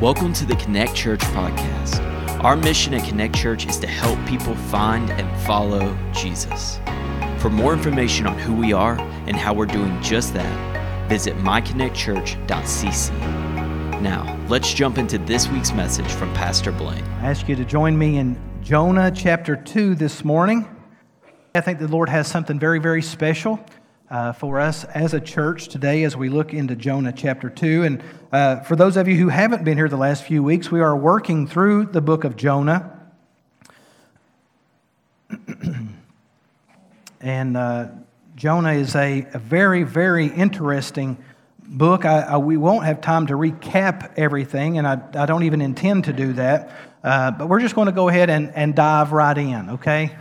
Welcome to the Connect Church podcast. Our mission at Connect Church is to help people find and follow Jesus. For more information on who we are and how we're doing just that, visit myconnectchurch.cc. Now, let's jump into this week's message from Pastor Blaine. I ask you to join me in Jonah chapter 2 this morning. I think the Lord has something very, very special for us as a church today as we look into Jonah chapter 2. And for those of you who haven't been here the last few weeks, we are working through the book of Jonah. And Jonah is a very, very interesting book. We won't have time to recap everything, and I don't even intend to do that. But we're just going to go ahead and dive right in, okay?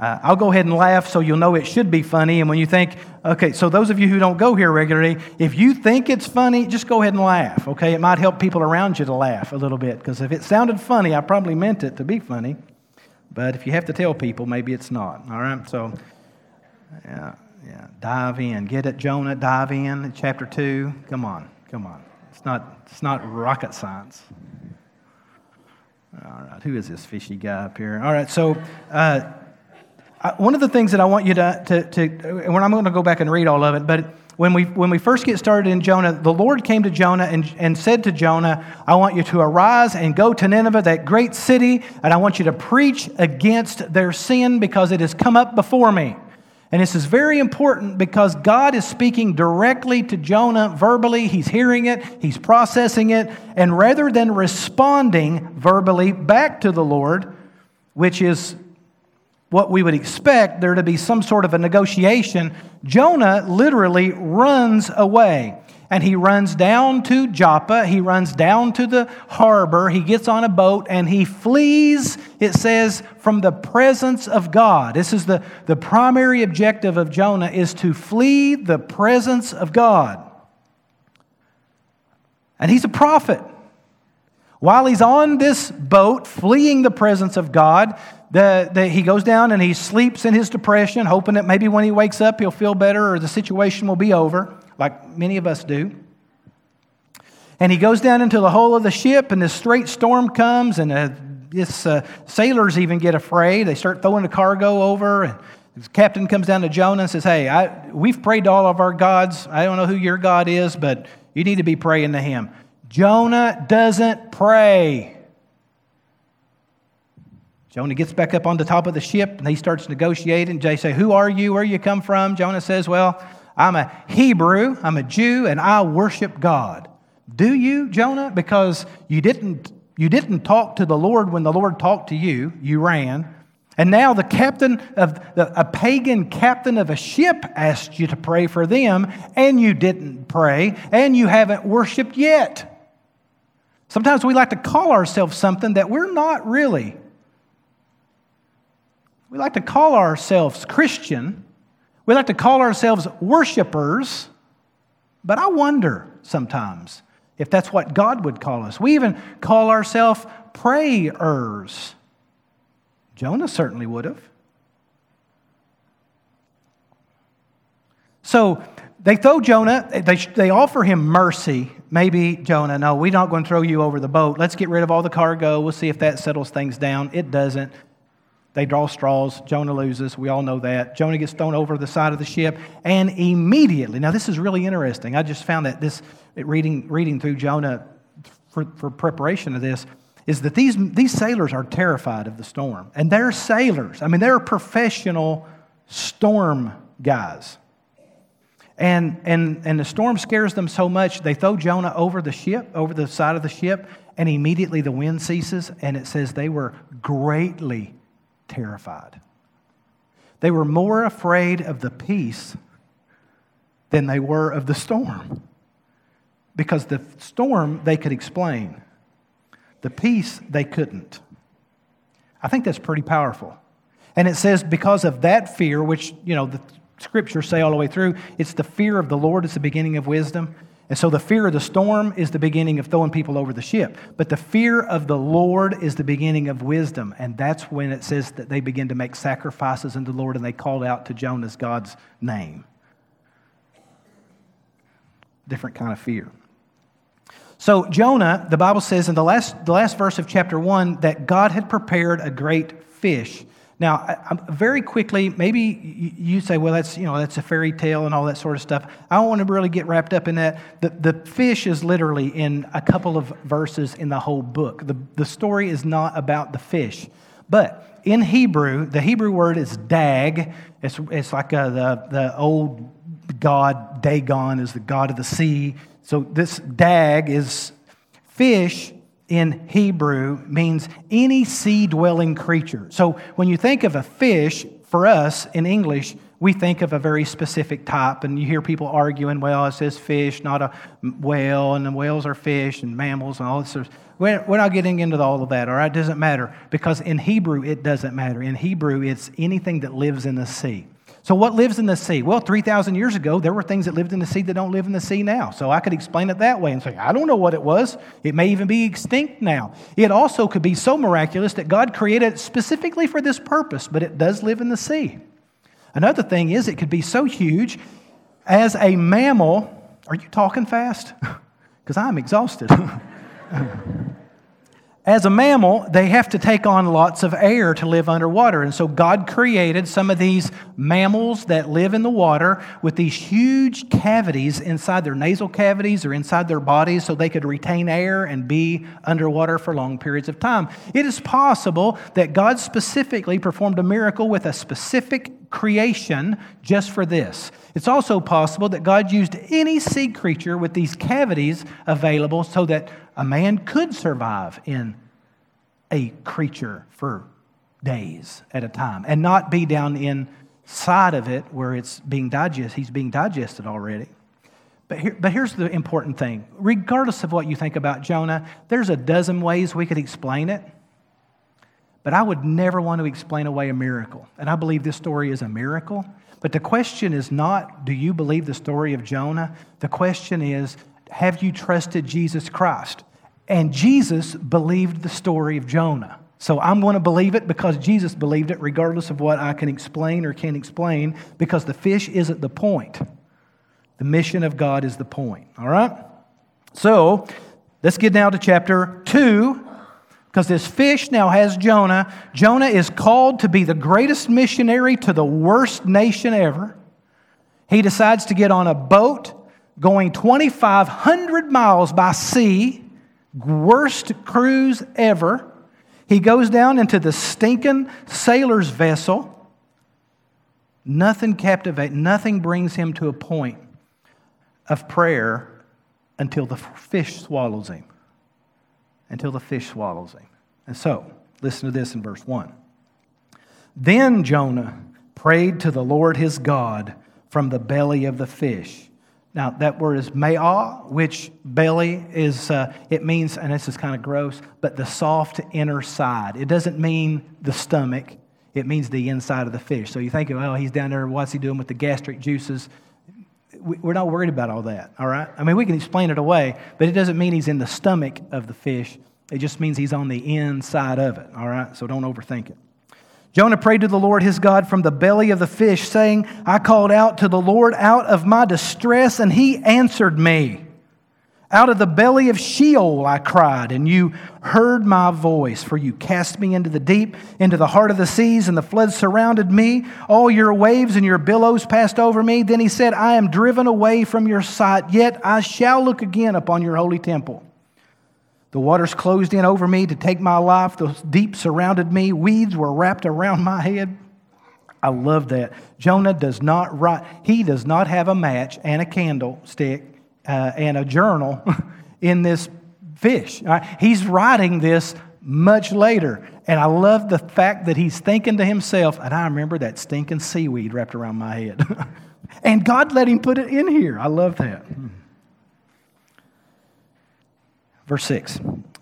I'll go ahead and laugh so you'll know it should be funny. And when you think, okay, so those of you who don't go here regularly, if you think it's funny, just go ahead and laugh, okay? It might help people around you to laugh a little bit, because if it sounded funny, I probably meant it to be funny. But if you have to tell people, maybe it's not, all right? So, yeah, dive in. Get it, Jonah, dive in. Chapter 2, come on. It's not rocket science. All right, who is this fishy guy up here? All right, so... one of the things that I want you to when I'm going to go back and read all of it, but when we first get started in Jonah, the Lord came to Jonah and said to Jonah, I want you to arise and go to Nineveh, that great city, and I want you to preach against their sin because it has come up before me. And this is very important because God is speaking directly to Jonah verbally. He's hearing it. He's processing it. And rather than responding verbally back to the Lord, which is what we would expect there to be some sort of a negotiation, Jonah literally runs away. And he runs down to Joppa. He runs down to the harbor. He gets on a boat and he flees, it says, from the presence of God. This is the primary objective of Jonah, is to flee the presence of God. And he's a prophet. While he's on this boat fleeing the presence of God, he goes down and he sleeps in his depression, hoping that maybe when he wakes up he'll feel better or the situation will be over, like many of us do. And he goes down into the hull of the ship, and this straight storm comes, and sailors even get afraid. They start throwing the cargo over, and the captain comes down to Jonah and says, hey, we've prayed to all of our gods. I don't know who your God is, but you need to be praying to him. Jonah doesn't pray. Jonah gets back up on the top of the ship and he starts negotiating. They say, who are you? Where you come from? Jonah says, well, I'm a Hebrew, I'm a Jew, and I worship God. Do you, Jonah? Because you didn't talk to the Lord when the Lord talked to you. You ran. And now the captain of a pagan captain of a ship asked you to pray for them, and you didn't pray, and you haven't worshiped yet. Sometimes we like to call ourselves something that we're not really. We like to call ourselves Christian. We like to call ourselves worshipers. But I wonder sometimes if that's what God would call us. We even call ourselves prayers. Jonah certainly would have. So they throw Jonah, they offer him mercy. Maybe, Jonah, no, we're not going to throw you over the boat. Let's get rid of all the cargo. We'll see if that settles things down. It doesn't. They draw straws. Jonah loses. We all know that. Jonah gets thrown over the side of the ship, and immediately. Now, this is really interesting. I just found that this, reading through Jonah for preparation of this, is that these sailors are terrified of the storm. And they're sailors. I mean, they're professional storm guys. And the storm scares them so much, they throw Jonah over the ship, over the side of the ship, and immediately the wind ceases, and it says they were greatly terrified. They were more afraid of the peace than they were of the storm. Because the storm they could explain. The peace they couldn't. I think that's pretty powerful. And it says because of that fear, which, you know, the scriptures say all the way through, it's the fear of the Lord is the beginning of wisdom. And so the fear of the storm is the beginning of throwing people over the ship. But the fear of the Lord is the beginning of wisdom. And that's when it says that they begin to make sacrifices unto the Lord, and they called out to Jonah's God's name. Different kind of fear. So Jonah, the Bible says in the last verse of chapter 1 that God had prepared a great fish. Now, very quickly, maybe you say, well, that's a fairy tale and all that sort of stuff. I don't want to really get wrapped up in that. The fish is literally in a couple of verses in the whole book. The story is not about the fish. But in Hebrew, the Hebrew word is dag. It's like the old god Dagon is the god of the sea. So this dag is fish. In Hebrew means any sea-dwelling creature. So when you think of a fish, for us in English, we think of a very specific type, and you hear people arguing, well, it says fish, not a whale, and the whales are fish and mammals and all this sort of. We're not getting into all of that, all right? It doesn't matter, because in Hebrew, it doesn't matter. In Hebrew, it's anything that lives in the sea. So what lives in the sea? Well, 3,000 years ago, there were things that lived in the sea that don't live in the sea now. So I could explain it that way and say, I don't know what it was. It may even be extinct now. It also could be so miraculous that God created it specifically for this purpose, but it does live in the sea. Another thing is it could be so huge as a mammal. Are you talking fast? Because I'm exhausted. As a mammal, they have to take on lots of air to live underwater. And so God created some of these mammals that live in the water with these huge cavities inside their nasal cavities or inside their bodies so they could retain air and be underwater for long periods of time. It is possible that God specifically performed a miracle with a specific creation just for this. It's also possible that God used any sea creature with these cavities available so that a man could survive in a creature for days at a time and not be down inside of it where it's being digested. He's being digested already. But here's the important thing. Regardless of what you think about Jonah, there's a dozen ways we could explain it. But I would never want to explain away a miracle. And I believe this story is a miracle. But the question is not, do you believe the story of Jonah? The question is, have you trusted Jesus Christ? And Jesus believed the story of Jonah. So I'm going to believe it because Jesus believed it, regardless of what I can explain or can't explain, because the fish isn't the point. The mission of God is the point, all right? So let's get now to chapter 2, because this fish now has Jonah. Jonah is called to be the greatest missionary to the worst nation ever. He decides to get on a boat going 2,500 miles by sea, worst cruise ever. He goes down into the stinking sailor's vessel. Nothing captivates, nothing brings him to a point of prayer until the fish swallows him. Until the fish swallows him. And so, listen to this in verse 1. Then Jonah prayed to the Lord his God from the belly of the fish. Now, that word is me'ah, which belly is, it means, and this is kind of gross, but the soft inner side. It doesn't mean the stomach. It means the inside of the fish. So you think, well, he's down there, what's he doing with the gastric juices? We're not worried about all that, all right? I mean, we can explain it away, but it doesn't mean he's in the stomach of the fish. It just means he's on the inside of it, all right? So don't overthink it. Jonah prayed to the Lord his God from the belly of the fish, saying, I called out to the Lord out of my distress, and he answered me. Out of the belly of Sheol I cried, and you heard my voice, for you cast me into the deep, into the heart of the seas, and the floods surrounded me. All your waves and your billows passed over me. Then he said, I am driven away from your sight, yet I shall look again upon your holy temple. The waters closed in over me to take my life. The deep surrounded me. Weeds were wrapped around my head. I love that. Jonah does not write. He does not have a match and a candlestick and a journal in this fish. Right? He's writing this much later. And I love the fact that he's thinking to himself, and I remember that stinking seaweed wrapped around my head. And God let him put it in here. I love that. Verse 6,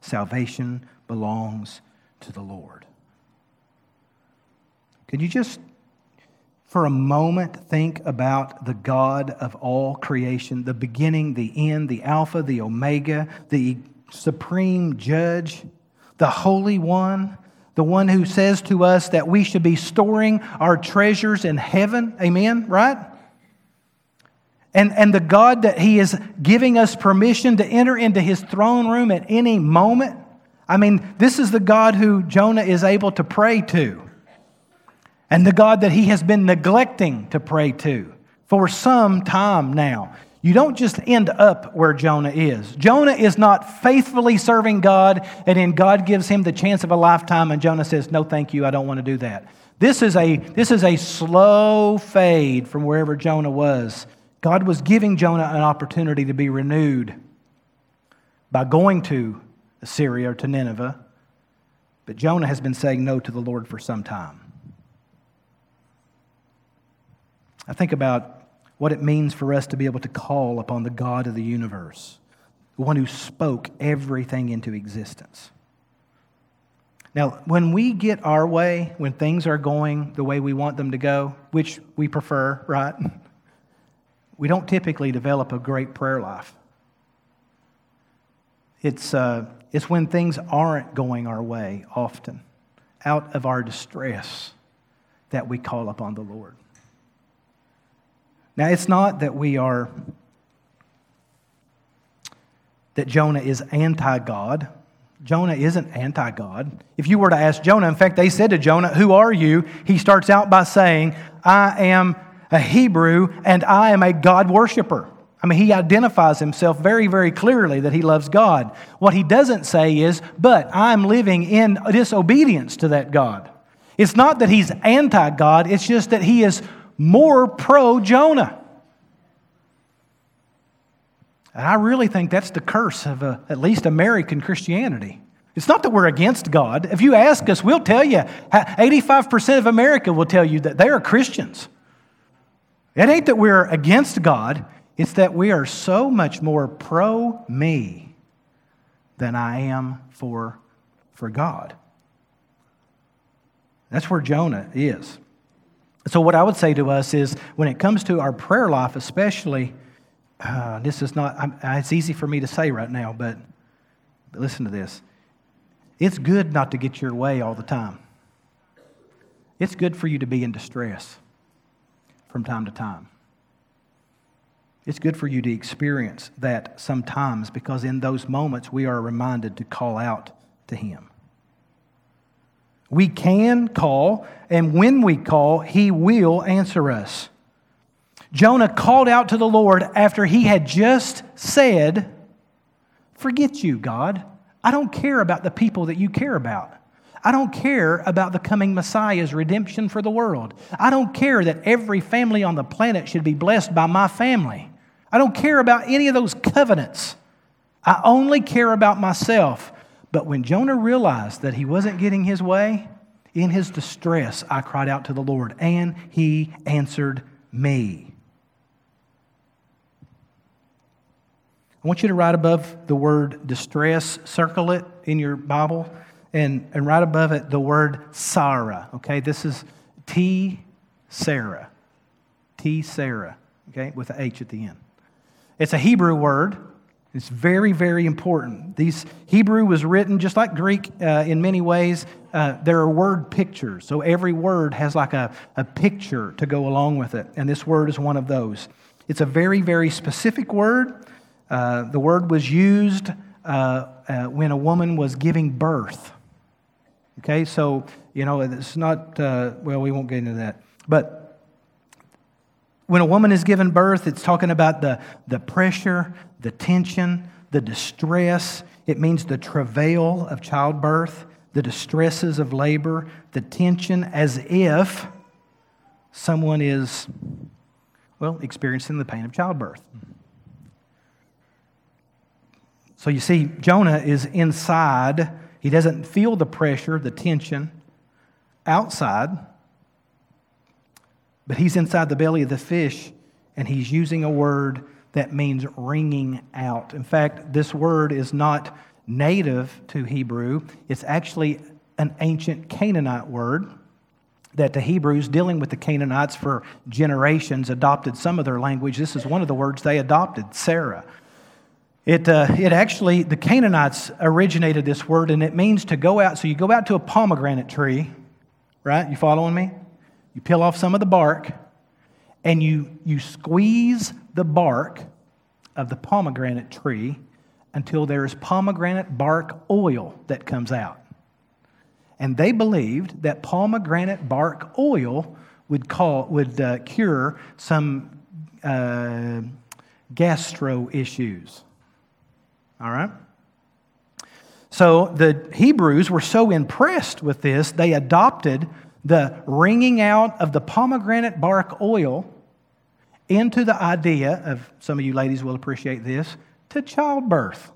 Salvation belongs to the Lord." Could you just, for a moment, think about the God of all creation, the beginning, the end, the Alpha, the Omega, the Supreme Judge, the Holy One, the one who says to us that we should be storing our treasures in heaven. Amen, right? And the God that He is giving us permission to enter into His throne room at any moment. I mean, this is the God who Jonah is able to pray to. And the God that he has been neglecting to pray to for some time now. You don't just end up where Jonah is. Jonah is not faithfully serving God, and then God gives him the chance of a lifetime, and Jonah says, "No, thank you, I don't want to do that." This is a slow fade from wherever Jonah was. God was giving Jonah an opportunity to be renewed by going to Assyria or to Nineveh. But Jonah has been saying no to the Lord for some time. I think about what it means for us to be able to call upon the God of the universe, the one who spoke everything into existence. Now, when we get our way, when things are going the way we want them to go, which we prefer, right? We don't typically develop a great prayer life. It's when things aren't going our way often, out of our distress, that we call upon the Lord. Now, it's not that that Jonah is anti-God. Jonah isn't anti-God. If you were to ask Jonah, in fact, they said to Jonah, "Who are you?" He starts out by saying, "I am a Hebrew, and I am a God worshiper." I mean, he identifies himself very, very clearly that he loves God. What he doesn't say is, "But I'm living in disobedience to that God." It's not that he's anti-God, it's just that he is more pro-Jonah. And I really think that's the curse of at least American Christianity. It's not that we're against God. If you ask us, we'll tell you. 85% of America will tell you that they are Christians. It ain't that we're against God, it's that we are so much more pro-me than I am for God. That's where Jonah is. So what I would say to us is, when it comes to our prayer life especially, it's easy for me to say right now, but listen to this. It's good not to get your way all the time. It's good for you to be in distress from time to time. It's good for you to experience that sometimes, because in those moments we are reminded to call out to Him. We can call, and when we call, He will answer us. Jonah called out to the Lord after he had just said, "Forget you, God. I don't care about the people that you care about. I don't care about the coming Messiah's redemption for the world. I don't care that every family on the planet should be blessed by my family. I don't care about any of those covenants. I only care about myself." But when Jonah realized that he wasn't getting his way, in his distress, "I cried out to the Lord, and He answered me." I want you to write above the word distress, circle it in your Bible. And right above it, the word Sarah, okay? This is T, Sarah, okay? With an H at the end. It's a Hebrew word. It's very, very important. Hebrew was written just like Greek in many ways. There are word pictures. So every word has like a picture to go along with it. And this word is one of those. It's a very, very specific word. The word was used when a woman was giving birth. Okay, so, it's not, we won't get into that. But when a woman is given birth, it's talking about the pressure, the tension, the distress. It means the travail of childbirth, the distresses of labor, the tension as if someone is, experiencing the pain of childbirth. So you see, Jonah is inside. He doesn't feel the pressure, the tension outside, but he's inside the belly of the fish, and he's using a word that means wringing out. In fact, this word is not native to Hebrew. It's actually an ancient Canaanite word that the Hebrews, dealing with the Canaanites for generations, adopted some of their language. This is one of the words they adopted, Sarah. It actually, the Canaanites originated this word, and it means to go out. So you go out to a pomegranate tree, right? You following me? You peel off some of the bark, and you squeeze the bark of the pomegranate tree until there is pomegranate bark oil that comes out. And they believed that pomegranate bark oil would cure some gastro issues. All right? So the Hebrews were so impressed with this, they adopted the wringing out of the pomegranate bark oil into the idea of, some of you ladies will appreciate this, to childbirth.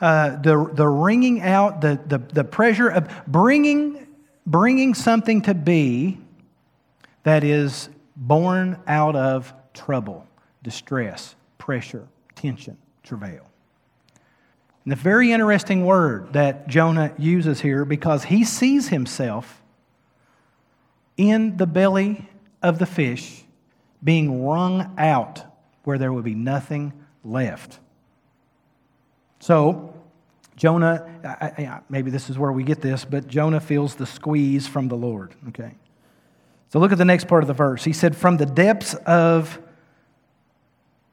The wringing out, the pressure of bringing something to be that is born out of trouble, distress, pressure, tension, travail. And a very interesting word that Jonah uses here, because he sees himself in the belly of the fish being wrung out where there would be nothing left. So Jonah, maybe this is where we get this, but Jonah feels the squeeze from the Lord. Okay. So look at the next part of the verse. He said, from the depths of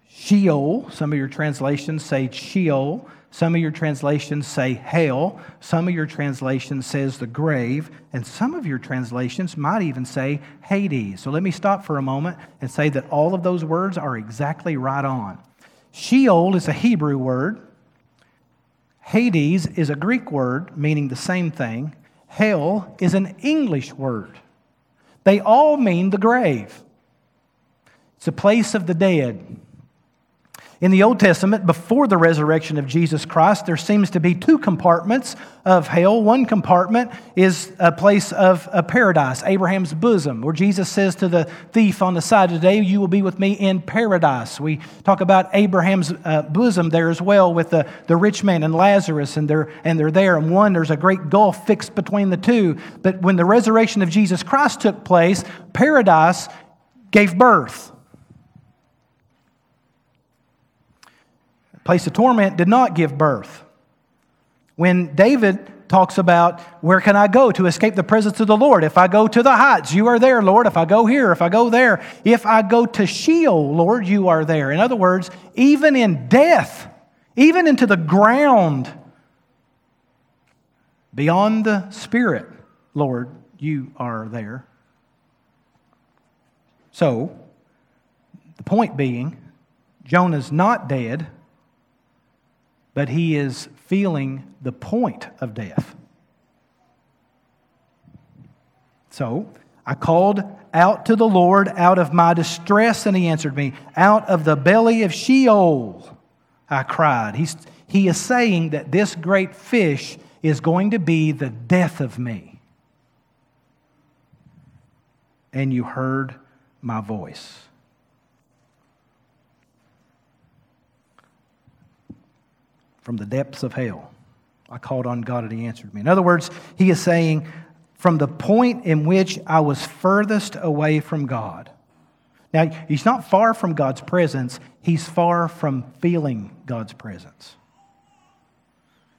Sheol, some of your translations say Sheol, some of your translations say hell, some of your translations says the grave, and some of your translations might even say Hades. So let me stop for a moment and say that all of those words are exactly right on. Sheol is a Hebrew word. Hades is a Greek word meaning the same thing. Hell is an English word. They all mean the grave. It's a place of the dead. In the Old Testament, before the resurrection of Jesus Christ, there seems to be two compartments of hell. One compartment is a place of paradise, Abraham's bosom, where Jesus says to the thief on the side of the day, you will be with me in paradise. We talk about Abraham's bosom there as well, with the rich man and Lazarus, and they're there. And one, there's a great gulf fixed between the two. But when the resurrection of Jesus Christ took place, paradise gave birth. Place of torment did not give birth. When David talks about, where can I go to escape the presence of the Lord? If I go to the heights, you are there, Lord. If I go here, if I go there. If I go to Sheol, Lord, you are there. In other words, even in death, even into the ground, beyond the spirit, Lord, you are there. So, the point being, Jonah's not dead, but he is feeling the point of death. So, I called out to the Lord out of my distress, and he answered me. Out of the belly of Sheol, I cried. He is saying that this great fish is going to be the death of me. And you heard my voice. From the depths of hell, I called on God and he answered me. In other words, he is saying, from the point in which I was furthest away from God. Now, he's not far from God's presence. He's far from feeling God's presence.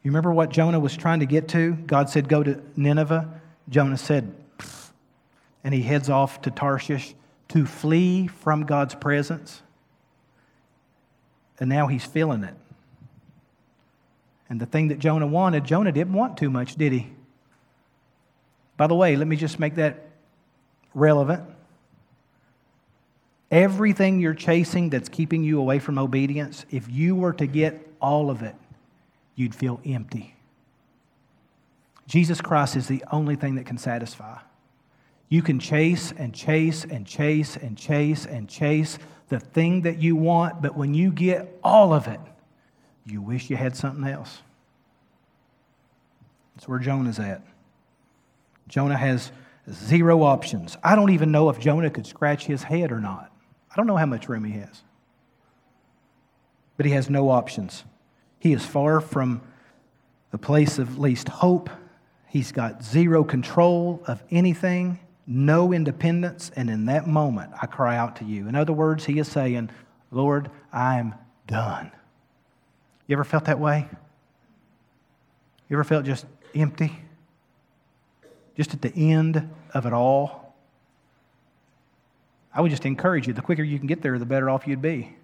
You remember what Jonah was trying to get to? God said, go to Nineveh. Jonah said, pfft, and he heads off to Tarshish to flee from God's presence. And now he's feeling it. And the thing that Jonah wanted, Jonah didn't want too much, did he? By the way, let me just make that relevant. Everything you're chasing that's keeping you away from obedience, if you were to get all of it, you'd feel empty. Jesus Christ is the only thing that can satisfy. You can chase and chase and chase and chase and chase the thing that you want, but when you get all of it, you wish you had something else. That's where Jonah's at. Jonah has zero options. I don't even know if Jonah could scratch his head or not. I don't know how much room he has. but he has no options. He is far from the place of least hope. He's got zero control of anything, no independence, and in that moment, I cry out to you. In other words, he is saying, Lord, I'm done. You ever felt that way? You ever felt just empty? Just at the end of it all? I would just encourage you, the quicker you can get there, the better off you'd be.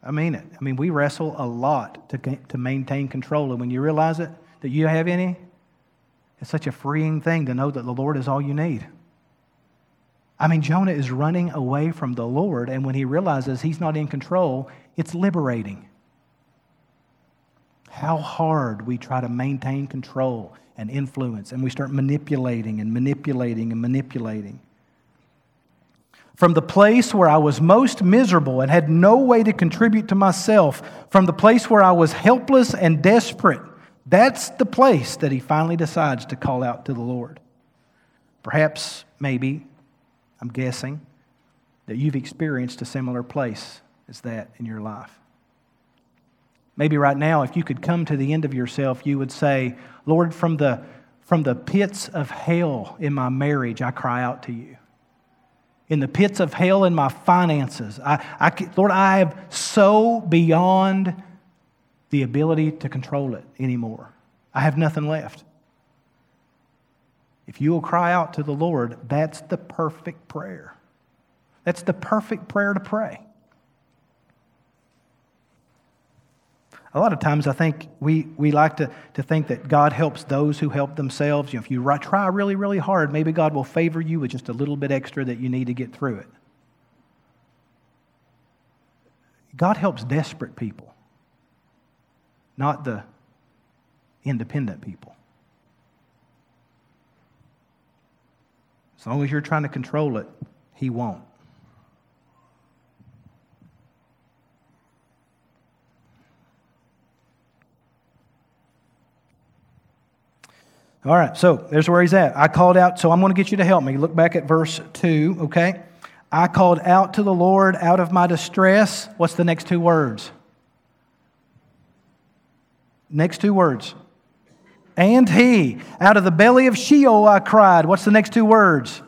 I mean it. I mean, we wrestle a lot to maintain control. And when you realize it, that you have any, it's such a freeing thing to know that the Lord is all you need. I mean, Jonah is running away from the Lord, and when he realizes he's not in control, it's liberating. How hard we try to maintain control and influence, and we start manipulating. From the place where I was most miserable and had no way to contribute to myself, from the place where I was helpless and desperate, that's the place that he finally decides to call out to the Lord. Perhaps, maybe, I'm guessing, that you've experienced a similar place as that in your life. Maybe right now, if you could come to the end of yourself, you would say, Lord, from the pits of hell in my marriage, I cry out to you. In the pits of hell in my finances, Lord, I am so beyond the ability to control it anymore. I have nothing left. If you will cry out to the Lord, that's the perfect prayer. That's the perfect prayer to pray. A lot of times I think we like to think that God helps those who help themselves. You know, if you try really, really hard, maybe God will favor you with just a little bit extra that you need to get through it. God helps desperate people, not the independent people. As long as you're trying to control it, he won't. All right, so there's where he's at. I called out, so I'm going to get you to help me. Look back at verse 2, okay? I called out to the Lord out of my distress. What's the next two words? Next two words. And he, out of the belly of Sheol I cried. What's the next two words?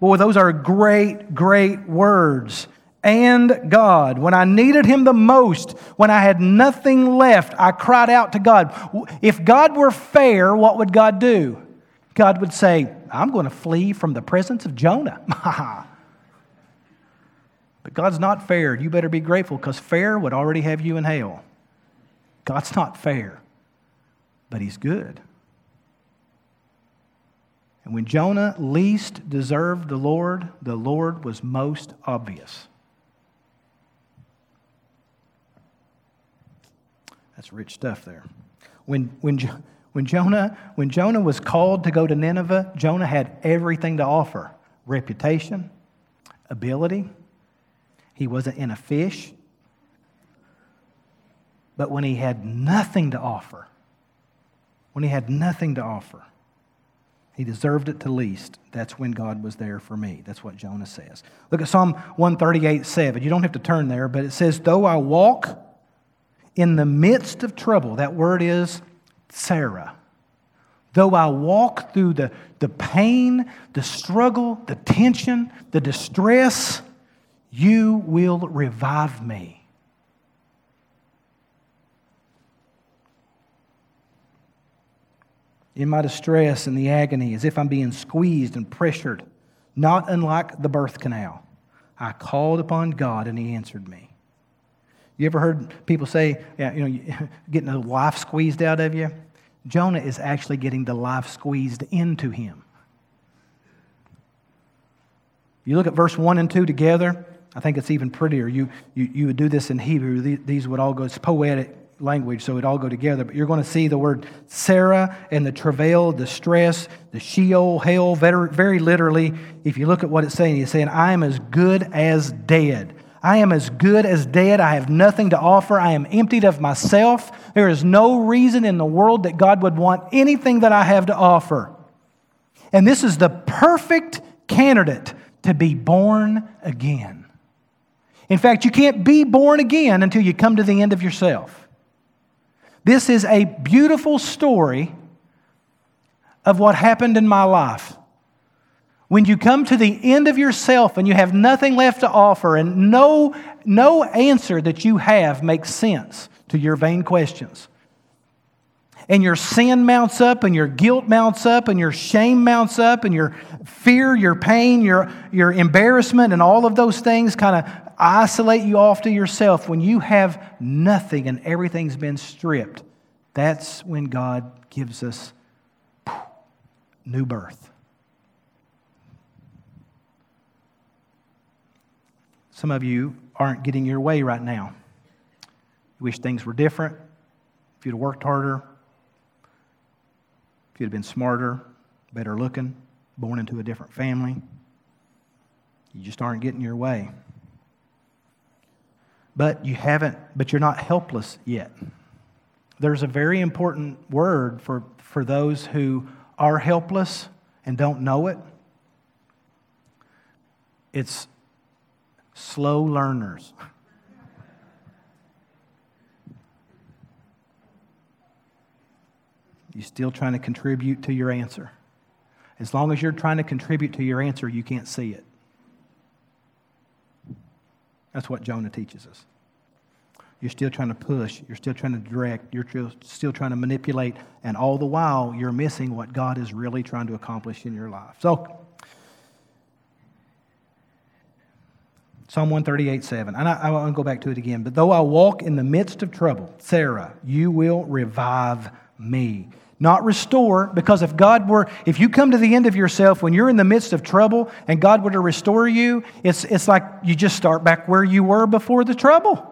Boy, those are great, great words. And God. When I needed him the most, when I had nothing left, I cried out to God. If God were fair, what would God do? God would say, I'm going to flee from the presence of Jonah. But God's not fair. You better be grateful, because fair would already have you in hell. God's not fair, but he's good. And when Jonah least deserved the Lord was most obvious. That's rich stuff there. When Jonah was called to go to Nineveh, Jonah had everything to offer. Reputation, ability. He wasn't in a fish. But when he had nothing to offer, he deserved it to least. That's when God was there for me. That's what Jonah says. Look at Psalm 138, 7. You don't have to turn there, but it says, though I walk in the midst of trouble, that word is Sarah. Though I walk through the pain, the struggle, the tension, the distress, you will revive me. In my distress and the agony, as if I'm being squeezed and pressured, not unlike the birth canal, I called upon God and he answered me. You ever heard people say, getting the life squeezed out of you? Jonah is actually getting the life squeezed into him. You look at verse 1 and 2 together, I think it's even prettier. You would do this in Hebrew. These would all go, it's poetic language, so it all go together. But you're going to see the word Sarah and the travail, the stress, the Sheol, hell, very literally. If you look at what it's saying, he's saying, I am as good as dead. I am as good as dead. I have nothing to offer. I am emptied of myself. There is no reason in the world that God would want anything that I have to offer. And this is the perfect candidate to be born again. In fact, you can't be born again until you come to the end of yourself. This is a beautiful story of what happened in my life. When you come to the end of yourself and you have nothing left to offer and no answer that you have makes sense to your vain questions. And your sin mounts up, and your guilt mounts up, and your shame mounts up, and your fear, your pain, your embarrassment, and all of those things kind of isolate you off to yourself. When you have nothing and everything's been stripped, that's when God gives us new birth. Some of you aren't getting your way right now. You wish things were different. If you'd have worked harder, if you'd have been smarter, better looking, born into a different family, you just aren't getting your way. But you're not helpless yet. There's a very important word for those who are helpless and don't know it. It's slow learners. You're still trying to contribute to your answer. As long as you're trying to contribute to your answer, you can't see it. That's what Jonah teaches us. You're still trying to push. You're still trying to direct. You're still trying to manipulate. And all the while, you're missing what God is really trying to accomplish in your life. So, Psalm 138:7. And I won't go back to it again. But though I walk in the midst of trouble, Sarah, you will revive me. Not restore, because if you come to the end of yourself when you're in the midst of trouble and God were to restore you, it's like you just start back where you were before the trouble.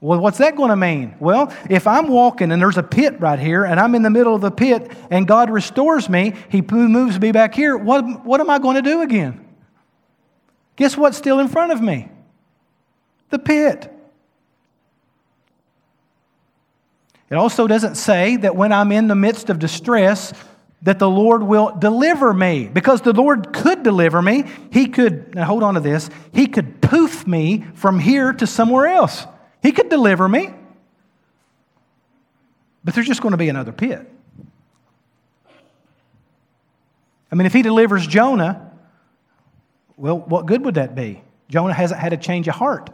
Well, what's that going to mean? Well, if I'm walking and there's a pit right here and I'm in the middle of the pit and God restores me, He moves me back here, what am I going to do again? Guess what's still in front of me? The pit. It also doesn't say that when I'm in the midst of distress that the Lord will deliver me, because the Lord could deliver me. He could, now hold on to this, He could poof me from here to somewhere else. He could deliver me, but there's just going to be another pit. I mean, if He delivers Jonah, well, what good would that be? Jonah hasn't had a change of heart.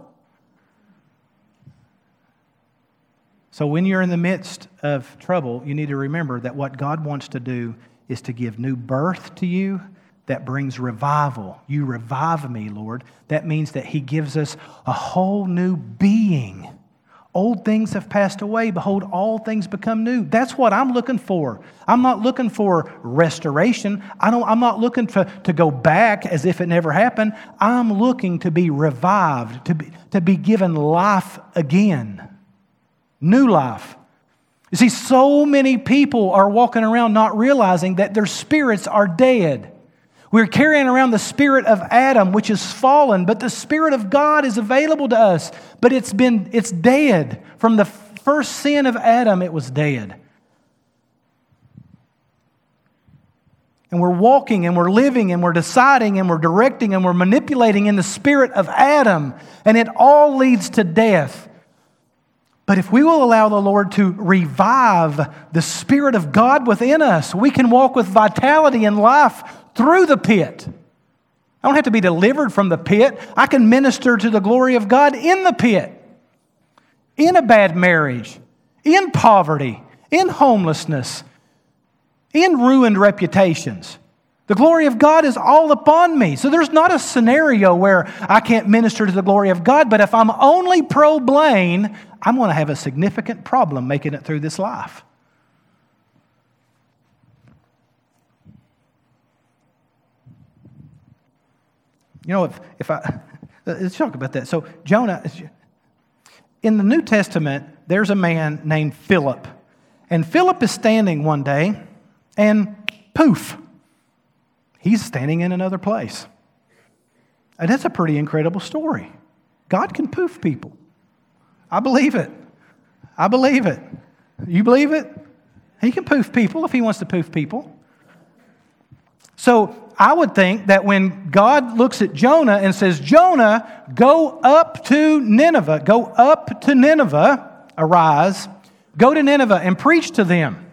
So when you're in the midst of trouble, you need to remember that what God wants to do is to give new birth to you that brings revival. You revive me, Lord. That means that He gives us a whole new being. Old things have passed away. Behold, all things become new. That's what I'm looking for. I'm not looking for restoration. I'm not looking to go back as if it never happened. I'm looking to be revived, to be given life again. New life. You see, so many people are walking around not realizing that their spirits are dead. We're carrying around the spirit of Adam, which is fallen, but the Spirit of God is available to us. But it's dead. From the first sin of Adam, it was dead. And we're walking and we're living and we're deciding and we're directing and we're manipulating in the spirit of Adam. And it all leads to death. But if we will allow the Lord to revive the Spirit of God within us, we can walk with vitality and life through the pit. I don't have to be delivered from the pit. I can minister to the glory of God in the pit, in a bad marriage, in poverty, in homelessness, in ruined reputations. The glory of God is all upon me. So there's not a scenario where I can't minister to the glory of God, but if I'm only pro-Blaine, I'm going to have a significant problem making it through this life. You know, let's talk about that. So Jonah, in the New Testament, there's a man named Philip. And Philip is standing one day, and poof, he's standing in another place. And that's a pretty incredible story. God can poof people. I believe it. I believe it. You believe it? He can poof people if He wants to poof people. So I would think that when God looks at Jonah and says, Jonah, go up to Nineveh. Go up to Nineveh, arise, go to Nineveh and preach to them.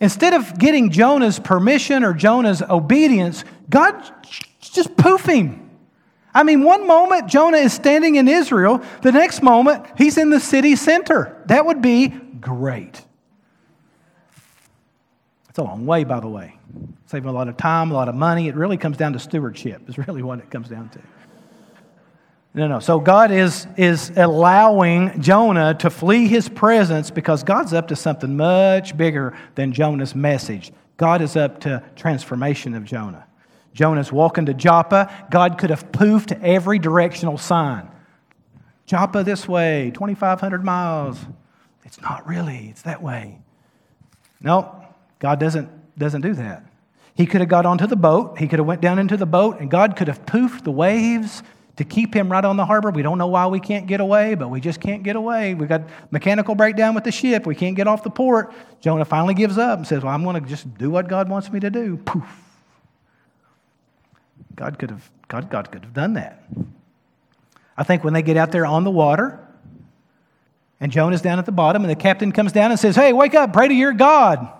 Instead of getting Jonah's permission or Jonah's obedience, God just poof him. I mean, one moment Jonah is standing in Israel, the next moment he's in the city center. That would be great. It's a long way, by the way. Saving a lot of time, a lot of money. It really comes down to stewardship, is really what it comes down to. No. So God is allowing Jonah to flee his presence because God's up to something much bigger than Jonah's message. God is up to transformation of Jonah. Jonah's walking to Joppa. God could have poofed every directional sign. Joppa this way, 2,500 miles. It's not really. It's that way. No, God doesn't do that. He could have got onto the boat. He could have went down into the boat, and God could have poofed the waves to keep him right on the harbor. We don't know why we can't get away, but we just can't get away. We've got mechanical breakdown with the ship. We can't get off the port. Jonah finally gives up and says, well, I'm going to just do what God wants me to do. Poof. God could have done that. I think when they get out there on the water and Jonah's down at the bottom and the captain comes down and says, hey, wake up, pray to your God.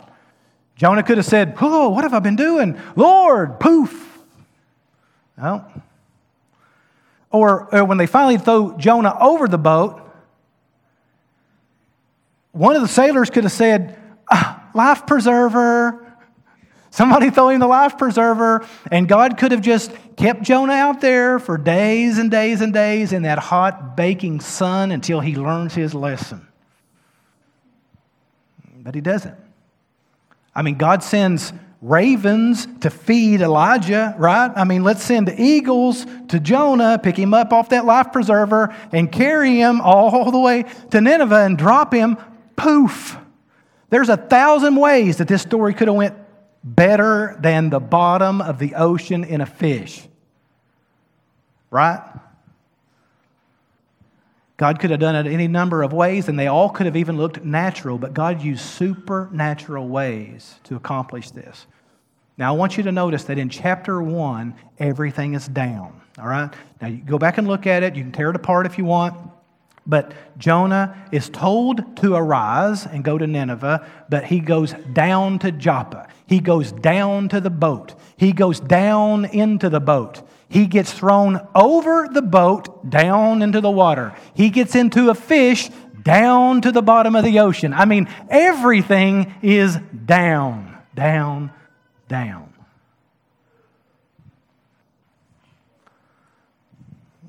Jonah could have said, oh, what have I been doing? Lord, poof. Well, or when they finally throw Jonah over the boat, one of the sailors could have said, life preserver. Somebody throw him the life preserver, and God could have just kept Jonah out there for days and days and days in that hot, baking sun until he learns his lesson. But he doesn't. I mean, God sends ravens to feed Elijah, right? I mean, let's send eagles to Jonah, pick him up off that life preserver, and carry him all the way to Nineveh and drop him, poof. There's 1,000 ways that this story could have went better than the bottom of the ocean in a fish. Right? God could have done it any number of ways, and they all could have even looked natural, but God used supernatural ways to accomplish this. Now, I want you to notice that in chapter 1, everything is down. All right? Now, you go back and look at it. You can tear it apart if you want. But Jonah is told to arise and go to Nineveh, but he goes down to Joppa. He goes down to the boat. He goes down into the boat. He gets thrown over the boat, down into the water. He gets into a fish, down to the bottom of the ocean. I mean, everything is down, down, down.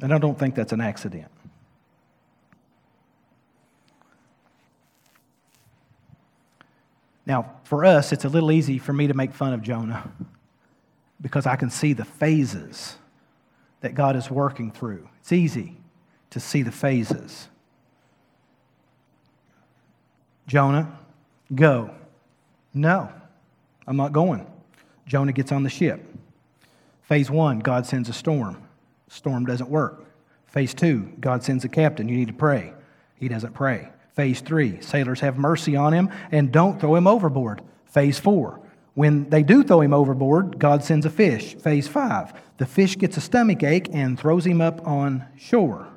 And I don't think that's an accident. Now, for us, it's a little easy for me to make fun of Jonah because I can see the phases that God is working through. It's easy to see the phases. Jonah, go. No, I'm not going. Jonah gets on the ship. Phase 1, God sends a storm. Storm doesn't work. Phase 2, God sends a captain. You need to pray. He doesn't pray. Phase 3, sailors have mercy on him and don't throw him overboard. Phase 4, when they do throw him overboard, God sends a fish. Phase 5, the fish gets a stomach ache and throws him up on shore.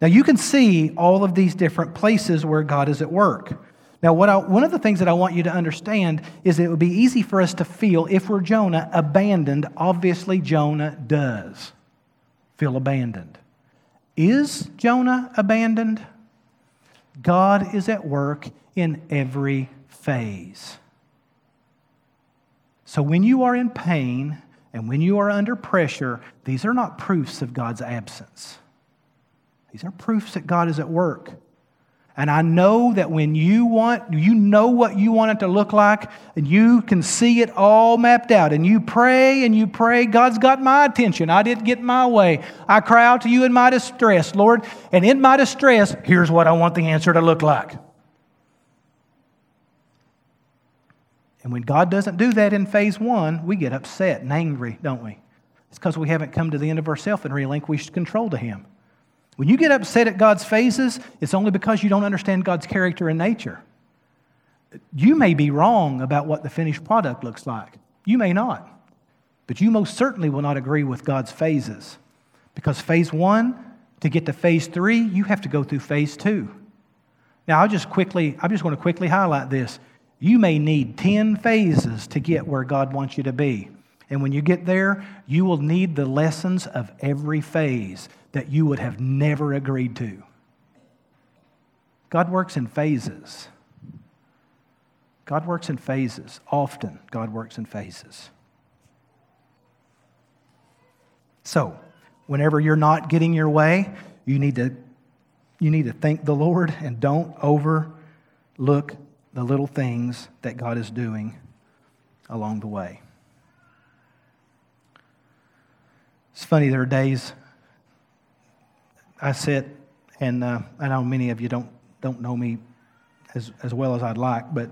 Now you can see all of these different places where God is at work. Now one of the things that I want you to understand is that it would be easy for us to feel, if we're Jonah, abandoned. Obviously Jonah does feel abandoned. Is Jonah abandoned? God is at work in every phase. So when you are in pain and when you are under pressure, these are not proofs of God's absence. These are proofs that God is at work. And I know that when you know what you want it to look like, and you can see it all mapped out, and you pray, God's got my attention. I didn't get my way. I cry out to you in my distress, Lord. And in my distress, here's what I want the answer to look like. And when God doesn't do that in phase 1, we get upset and angry, don't we? It's because we haven't come to the end of ourselves and relinquished control to Him. When you get upset at God's phases, it's only because you don't understand God's character and nature. You may be wrong about what the finished product looks like. You may not. But you most certainly will not agree with God's phases, because phase one, to get to phase three, you have to go through phase two. Now, I'm just going to quickly highlight this. You may need 10 phases to get where God wants you to be. And when you get there, you will need the lessons of every phase that you would have never agreed to. God works in phases. God works in phases. Often, God works in phases. So, whenever you're not getting your way, you need to thank the Lord, and don't overlook the little things that God is doing along the way. It's funny, there are days I sit, and I know many of you don't know me as well as I'd like, but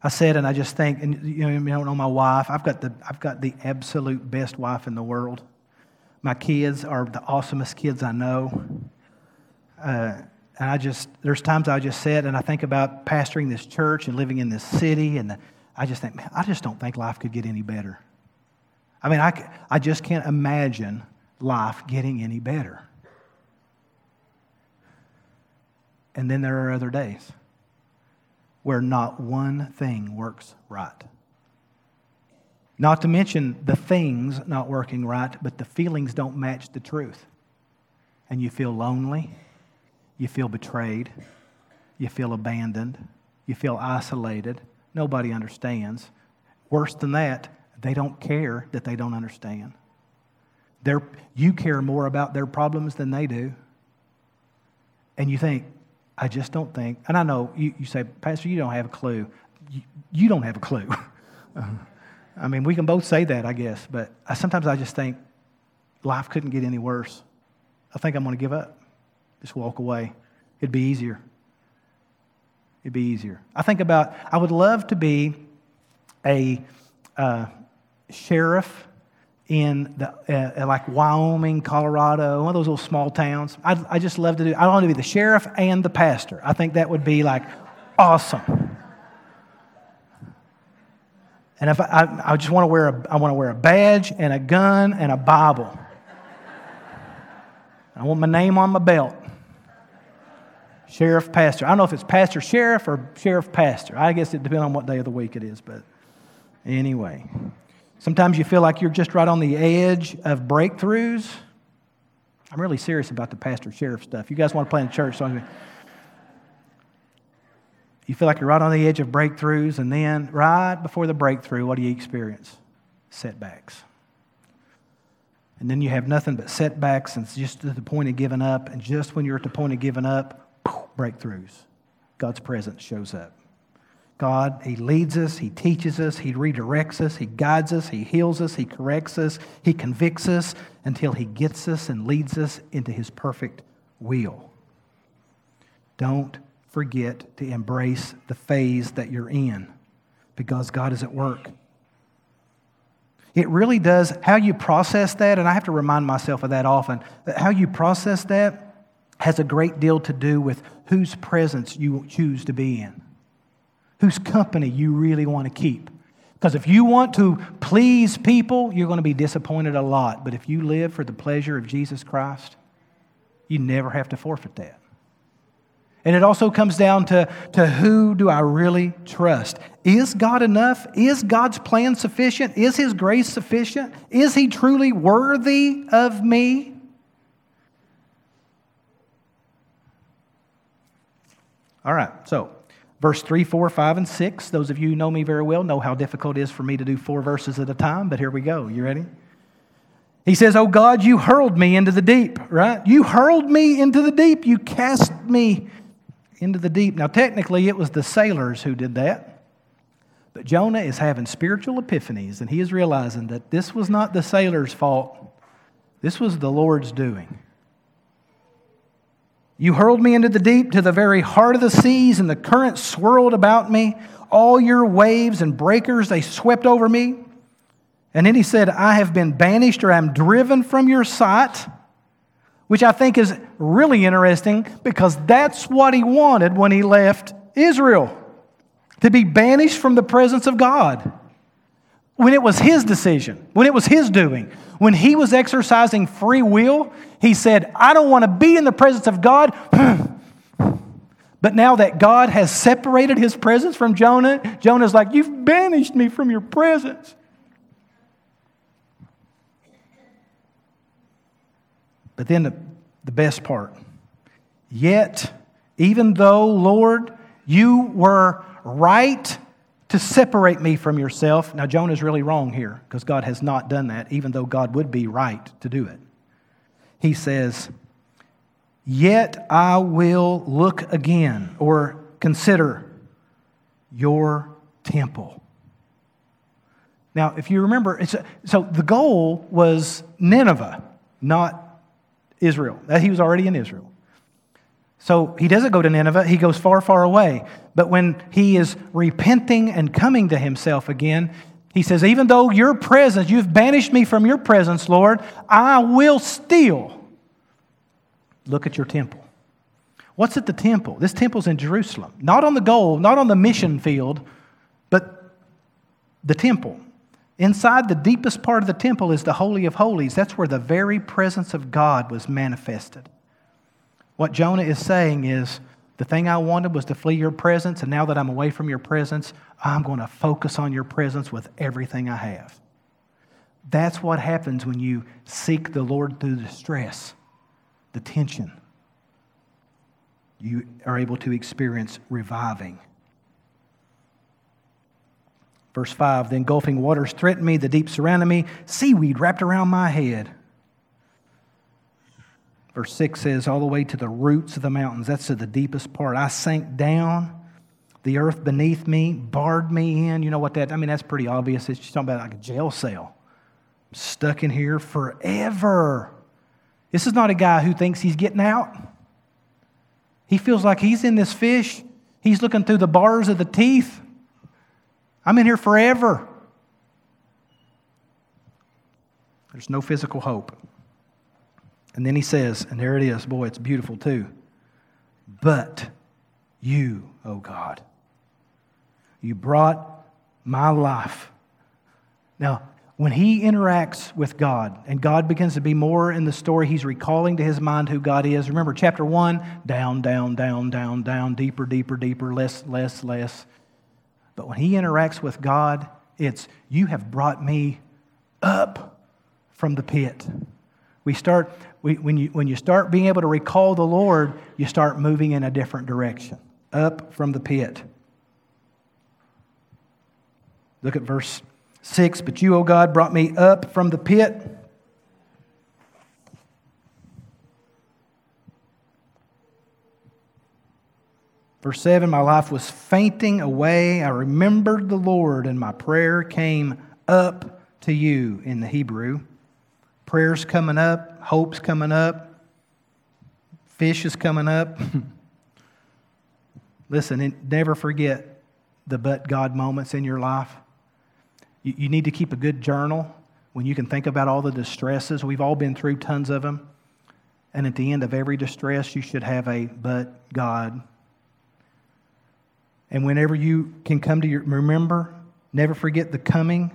I sit and I just think, and you don't know my wife. I've got the absolute best wife in the world. My kids are the awesomest kids I know. There's times I just sit and I think about pastoring this church and living in this city, and I just think, man, I just don't think life could get any better. I mean, I just can't imagine life getting any better. And then there are other days where not one thing works right. Not to mention the things not working right, but the feelings don't match the truth. And you feel lonely, you feel betrayed, you feel abandoned, you feel isolated, nobody understands. Worse than that, they don't care that they don't understand. You care more about their problems than they do. And you think, I just don't think, and I know you say, Pastor, you don't have a clue. You don't have a clue. I mean, we can both say that, I guess, but sometimes I just think life couldn't get any worse. I think I'm going to give up, just walk away. It'd be easier. I would love to be a sheriff in the like Wyoming, Colorado, one of those little small towns. I just love to do. I want to be the sheriff and the pastor. I think that would be like awesome. And if I just want to wear a badge and a gun and a Bible. I want my name on my belt. Sheriff, pastor. I don't know if it's pastor, sheriff, or sheriff, pastor. I guess it depends on what day of the week it is. But anyway, sometimes you feel like you're just right on the edge of breakthroughs. I'm really serious about the pastor, sheriff stuff. You guys want to play in church, don't you? You feel like you're right on the edge of breakthroughs, and then right before the breakthrough, what do you experience? Setbacks. And then you have nothing but setbacks, and it's just to the point of giving up. And just when you're at the point of giving up, breakthroughs. God's presence shows up. God, He leads us, He teaches us, He redirects us, He guides us, He heals us, He corrects us, He convicts us until He gets us and leads us into His perfect will. Don't forget to embrace the phase that you're in, because God is at work. It really does, how you process that, and I have to remind myself of that often, that how you process that has a great deal to do with whose presence you choose to be in, whose company you really want to keep. Because if you want to please people, you're going to be disappointed a lot. But if you live for the pleasure of Jesus Christ, you never have to forfeit that. And it also comes down to who do I really trust? Is God enough? Is God's plan sufficient? Is His grace sufficient? Is He truly worthy of me? All right, so verse 3, 4, 5, and 6. Those of you who know me very well know how difficult it is for me to do 4 verses at a time, but here we go. You ready? He says, "Oh God, you hurled me into the deep," right? You hurled me into the deep. You cast me into the deep. Now, technically, it was the sailors who did that. But Jonah is having spiritual epiphanies, and he is realizing that this was not the sailors' fault. This was the Lord's doing. You hurled me into the deep, to the very heart of the seas, and the current swirled about me. All your waves and breakers, they swept over me. And then he said, I have been banished, or I'm driven from your sight, which I think is really interesting, because that's what he wanted when he left Israel, to be banished from the presence of God. when it was his decision, when it was his doing, when he was exercising free will, he said, I don't want to be in the presence of God. But now that God has separated his presence from Jonah, Jonah's like, you've banished me from your presence. But then the best part, yet, even though, Lord, you were right to separate me from yourself. Now, Jonah's really wrong here because God has not done that, even though God would be right to do it. He says, yet I will look again or consider your temple. Now, if you remember, so the goal was Nineveh, not Israel. He was already in Israel. So he doesn't go to Nineveh. He goes far, far away. But when he is repenting and coming to himself again, he says, even though your presence, you've banished me from your presence, Lord, I will still look at your temple. What's at the temple? This temple's in Jerusalem. Not on the goal, not on the mission field, but the temple. Inside the deepest part of the temple is the Holy of Holies. That's where the very presence of God was manifested. What Jonah is saying is, the thing I wanted was to flee your presence, and now that I'm away from your presence, I'm going to focus on your presence with everything I have. That's what happens when you seek the Lord through the stress, the tension. You are able to experience reviving. Verse 5, the engulfing waters threatened me, the deep surrounded me, seaweed wrapped around my head. Verse 6 says, all the way to the roots of the mountains. That's to the deepest part. I sank down. The earth beneath me barred me in. You know what that, I mean, that's pretty obvious. It's just talking about like a jail cell. I'm stuck in here forever. This is not a guy who thinks he's getting out. He feels like he's in this fish. He's looking through the bars of the teeth. I'm in here forever. There's no physical hope. And then he says, and there it is, boy, it's beautiful too. But you, oh God, you brought my life. Now, when he interacts with God, and God begins to be more in the story, he's recalling to his mind who God is. Remember, chapter 1, down, down, down, down, down, deeper, deeper, deeper, less, less, less. But when he interacts with God, it's, you have brought me up from the pit. When you start being able to recall the Lord, you start moving in a different direction, up from the pit. Look at verse 6. But you, O God, brought me up from the pit. Verse 7, my life was fainting away. I remembered the Lord, and my prayer came up to you in the Hebrew. Prayer's coming up, hope's coming up, fish is coming up. Listen, and never forget the but God moments in your life. You need to keep a good journal when you can think about all the distresses. We've all been through tons of them. And at the end of every distress, you should have a but God. And whenever you can come to your, remember, never forget the coming.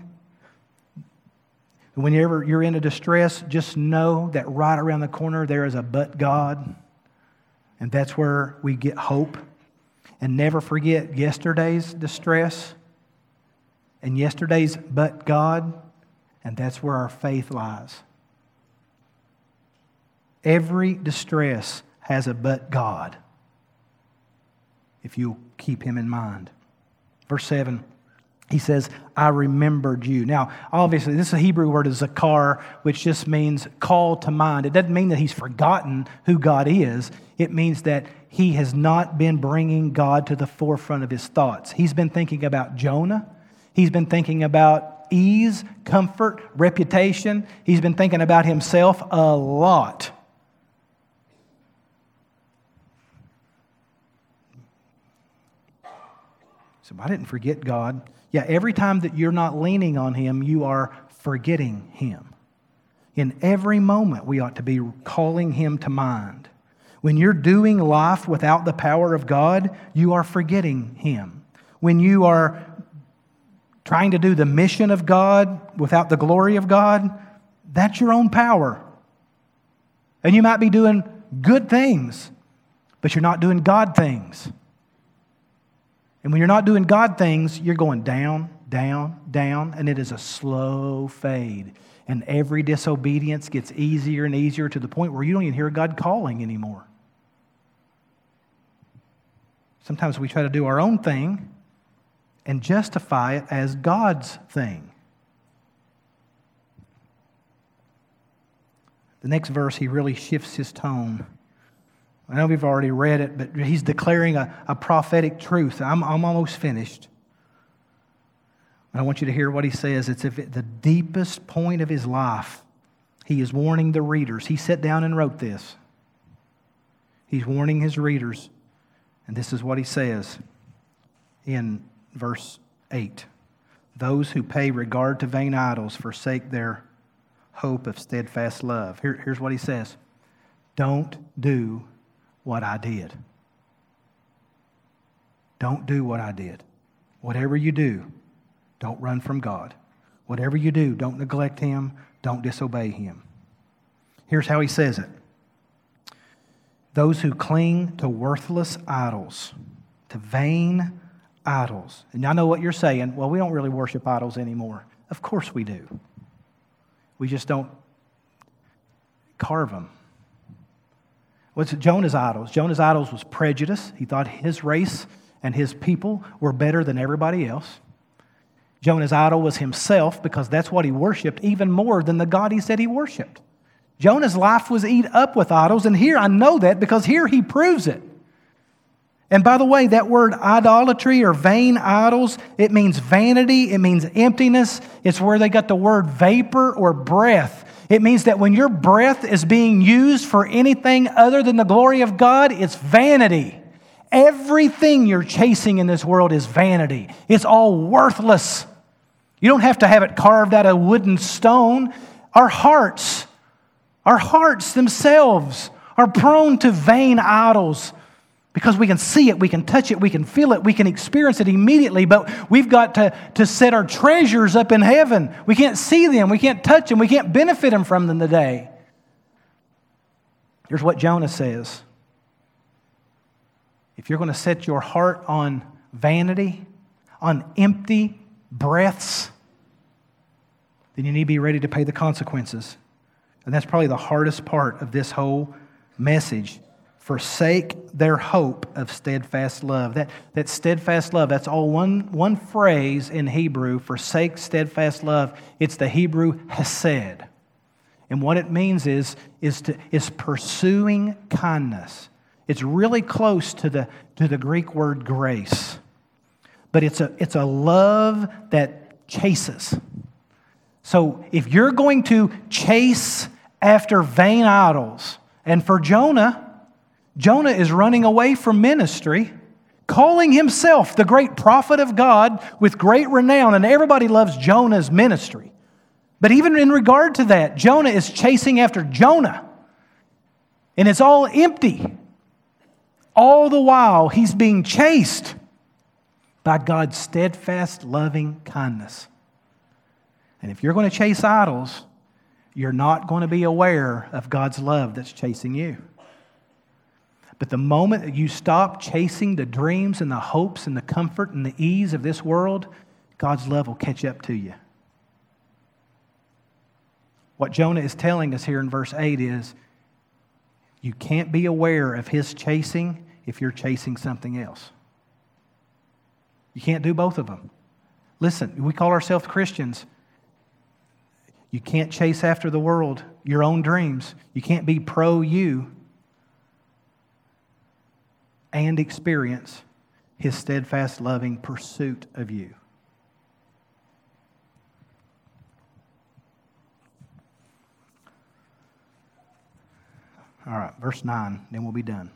Whenever you're in a distress, just know that right around the corner there is a but God. And that's where we get hope. And never forget yesterday's distress and yesterday's but God. And that's where our faith lies. Every distress has a but God, if you'll keep him in mind. Verse 7. He says, I remembered you. Now, obviously, this is a Hebrew word, zakar, which just means call to mind. It doesn't mean that he's forgotten who God is. It means that he has not been bringing God to the forefront of his thoughts. He's been thinking about Jonah. He's been thinking about ease, comfort, reputation. He's been thinking about himself a lot. So I didn't forget God. Yeah, every time that you're not leaning on him, you are forgetting him. In every moment, we ought to be calling him to mind. When you're doing life without the power of God, you are forgetting him. When you are trying to do the mission of God without the glory of God, that's your own power. And you might be doing good things, but you're not doing God things. And when you're not doing God things, you're going down, down, down, and it is a slow fade. And every disobedience gets easier and easier to the point where you don't even hear God calling anymore. Sometimes we try to do our own thing and justify it as God's thing. The next verse, he really shifts his tone. I know we've already read it, but he's declaring a prophetic truth. I'm almost finished. And I want you to hear what he says. It's at the deepest point of his life. He is warning the readers. He sat down and wrote this. He's warning his readers. And this is what he says in verse 8. Those who pay regard to vain idols forsake their hope of steadfast love. Here's what he says. Don't do what I did. Don't do what I did. Whatever you do, don't run from God. Whatever you do, don't neglect Him. Don't disobey Him. Here's how he says it. Those who cling to worthless idols, to vain idols. And I know what you're saying. Well, we don't really worship idols anymore. Of course we do. We just don't carve them. What's Jonah's idols? Jonah's idols was prejudice. He thought his race and his people were better than everybody else. Jonah's idol was himself because that's what he worshipped even more than the God he said he worshipped. Jonah's life was eat up with idols, and here I know that because here he proves it. And by the way, that word idolatry or vain idols, it means vanity, it means emptiness. It's where they got the word vapor or breath. It means that when your breath is being used for anything other than the glory of God, it's vanity. Everything you're chasing in this world is vanity. It's all worthless. You don't have to have it carved out of wooden stone. Our hearts themselves are prone to vain idols because we can see it, we can touch it, we can feel it, we can experience it immediately, but we've got to set our treasures up in heaven. We can't see them, we can't touch them, we can't benefit them from them today. Here's what Jonah says. If you're going to set your heart on vanity, on empty breaths, then you need to be ready to pay the consequences. And that's probably the hardest part of this whole message. Forsake their hope of steadfast love. That steadfast love, that's all one phrase in Hebrew, forsake steadfast love. It's the Hebrew Hesed. And what it means is pursuing kindness. It's really close to the Greek word grace. But it's a love that chases. So if you're going to chase after vain idols, and for Jonah is running away from ministry, calling himself the great prophet of God with great renown, and everybody loves Jonah's ministry. But even in regard to that, Jonah is chasing after Jonah, and it's all empty. All the while, he's being chased by God's steadfast, loving kindness. And if you're going to chase idols, you're not going to be aware of God's love that's chasing you. But the moment that you stop chasing the dreams and the hopes and the comfort and the ease of this world, God's love will catch up to you. What Jonah is telling us here in verse 8 is, you can't be aware of his chasing if you're chasing something else. You can't do both of them. Listen, we call ourselves Christians. You can't chase after the world, your own dreams. You can't be pro-you and experience his steadfast, loving pursuit of you. All right, verse 9, then we'll be done.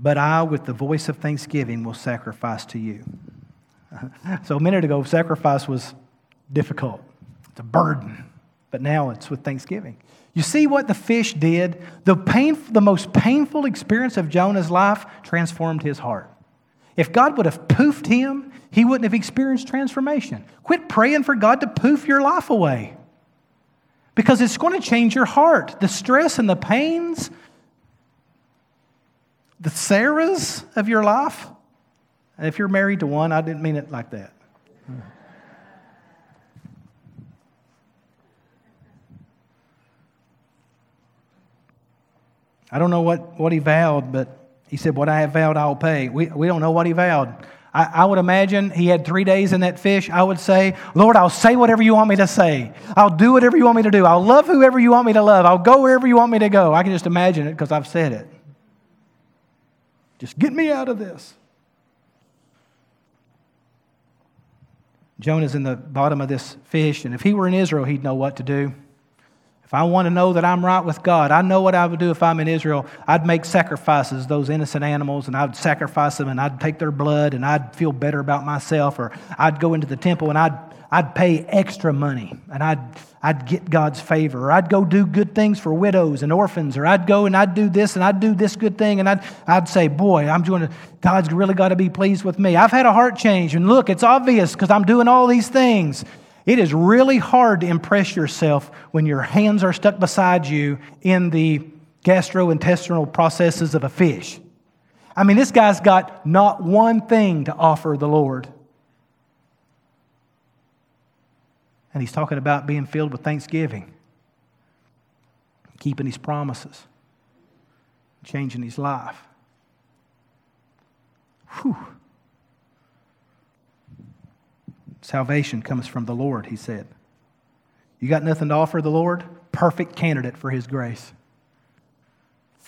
But I, with the voice of thanksgiving, will sacrifice to you. So a minute ago, sacrifice was difficult. It's a burden. But now it's with thanksgiving. You see what the fish did? The most painful experience of Jonah's life transformed his heart. If God would have poofed him, he wouldn't have experienced transformation. Quit praying for God to poof your life away, because it's going to change your heart. The stress and the pains, the Sarahs of your life. If you're married to one, I didn't mean it like that. I don't know what he vowed, but he said, what I have vowed, I'll pay. We don't know what he vowed. I would imagine he had 3 days in that fish. I would say, Lord, I'll say whatever you want me to say. I'll do whatever you want me to do. I'll love whoever you want me to love. I'll go wherever you want me to go. I can just imagine it because I've said it. Just get me out of this. Jonah's in the bottom of this fish, and if he were in Israel, he'd know what to do. If I want to know that I'm right with God, I know what I would do if I'm in Israel. I'd make sacrifices, those innocent animals, and I'd sacrifice them, and I'd take their blood, and I'd feel better about myself, or I'd go into the temple, and I'd pay extra money, and I'd get God's favor, or I'd go do good things for widows and orphans, or I'd go and I'd do this good thing, and I'd say, boy, I'm doing it. God's really got to be pleased with me. I've had a heart change, and look, it's obvious because I'm doing all these things. It is really hard to impress yourself when your hands are stuck beside you in the gastrointestinal processes of a fish. I mean, this guy's got not one thing to offer the Lord. And he's talking about being filled with thanksgiving, keeping his promises, changing his life. Whew. Salvation comes from the Lord, he said. You got nothing to offer the Lord? Perfect candidate for his grace.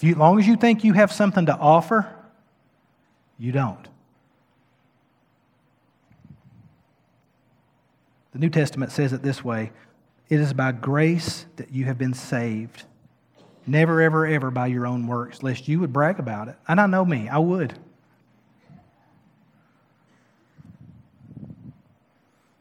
As long as you think you have something to offer, you don't. The New Testament says it this way: it is by grace that you have been saved. Never, ever, ever by your own works, lest you would brag about it. And I know me, I would.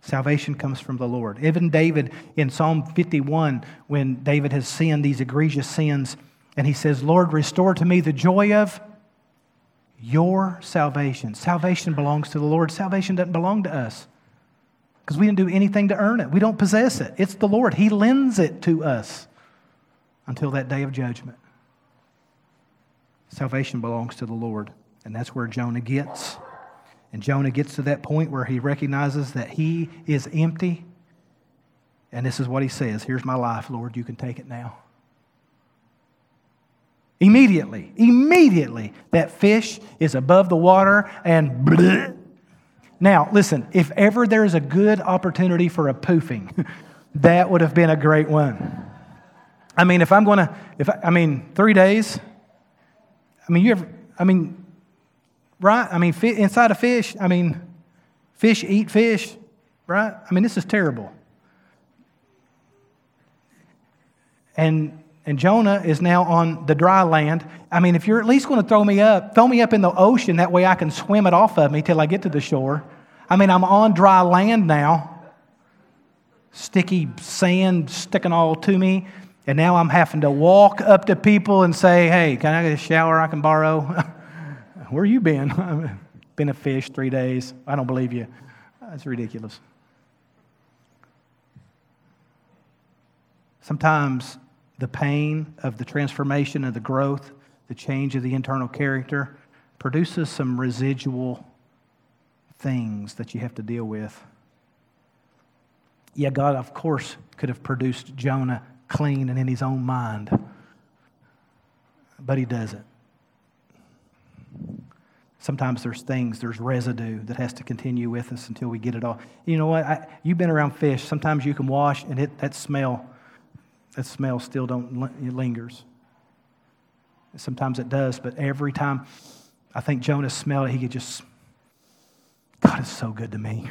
Salvation comes from the Lord. Even David in Psalm 51, when David has sinned these egregious sins, and he says, Lord, restore to me the joy of your salvation. Salvation belongs to the Lord. Salvation doesn't belong to us because we didn't do anything to earn it. We don't possess it. It's the Lord. He lends it to us until that day of judgment. Salvation belongs to the Lord, and that's where Jonah gets. And Jonah gets to that point where he recognizes that he is empty. And this is what he says: here's my life, Lord, you can take it now. Immediately, that fish is above the water and bleh. Now, listen, if ever there is a good opportunity for a poofing, that would have been a great one. I mean, if I'm going to, 3 days, right? Inside a fish, fish eat fish, right? This is terrible. And Jonah is now on the dry land. If you're at least going to throw me up in the ocean, that way I can swim it off of me till I get to the shore. I'm on dry land now. Sticky sand sticking all to me. And now I'm having to walk up to people and say, hey, can I get a shower I can borrow? Where you been? I've been a fish 3 days. I don't believe you. That's ridiculous. Sometimes the pain of the transformation and the growth, the change of the internal character, produces some residual things that you have to deal with. Yeah, God, of course, could have produced Jonah clean and in his own mind, but he doesn't. Sometimes there's residue that has to continue with us until we get it all. You know what? You've been around fish. Sometimes you can wash, and that smell still lingers. Sometimes it does, but every time I think Jonah smelled it, he could just, God is so good to me.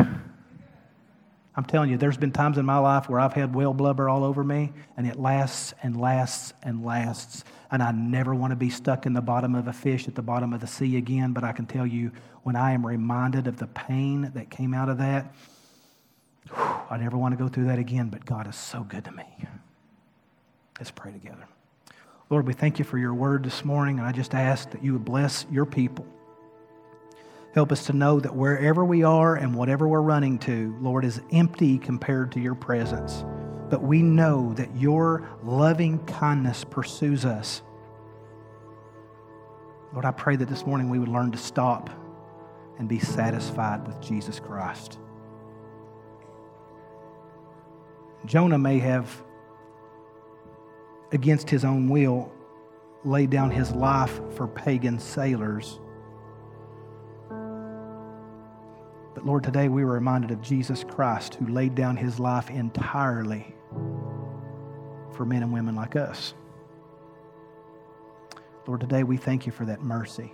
I'm telling you, there's been times in my life where I've had whale blubber all over me, and it lasts and lasts and lasts. And I never want to be stuck in the bottom of a fish at the bottom of the sea again. But I can tell you, when I am reminded of the pain that came out of that, I never want to go through that again. But God is so good to me. Let's pray together. Lord, we thank you for your word this morning. And I just ask that you would bless your people Help us to know that wherever we are and whatever we're running to, Lord, is empty compared to your presence. But we know that your loving kindness pursues us. Lord, I pray that this morning we would learn to stop and be satisfied with Jesus Christ. Jonah may have, against his own will, laid down his life for pagan sailors. But Lord, today we were reminded of Jesus Christ, who laid down his life entirely for men and women like us. Lord, today we thank you for that mercy,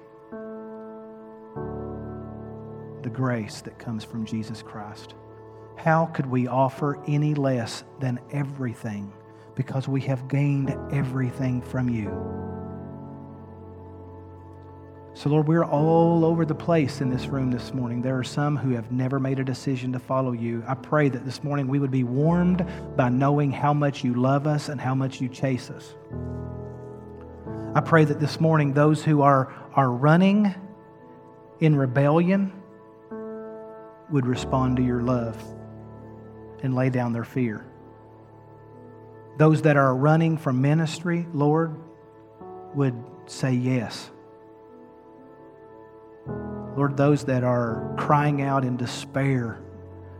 the grace that comes from Jesus Christ. How could we offer any less than everything? Because we have gained everything from you. So Lord, we're all over the place in this room this morning. There are some who have never made a decision to follow you. I pray that this morning we would be warmed by knowing how much you love us and how much you chase us. I pray that this morning those who are running in rebellion would respond to your love and lay down their fear. Those that are running from ministry, Lord, would say yes. Lord, those that are crying out in despair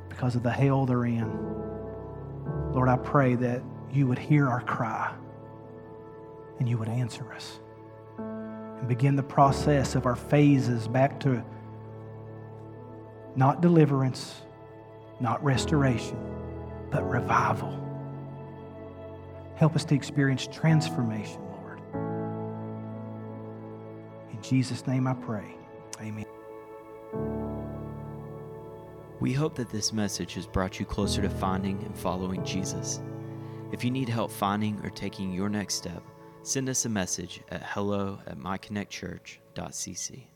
because of the hell they're in, Lord, I pray that you would hear our cry and you would answer us and begin the process of our phases back to not deliverance, not restoration, but revival. Help us to experience transformation, Lord. In Jesus' name I pray. Amen. We hope that this message has brought you closer to finding and following Jesus. If you need help finding or taking your next step, send us a message at hello@myconnectchurch.cc.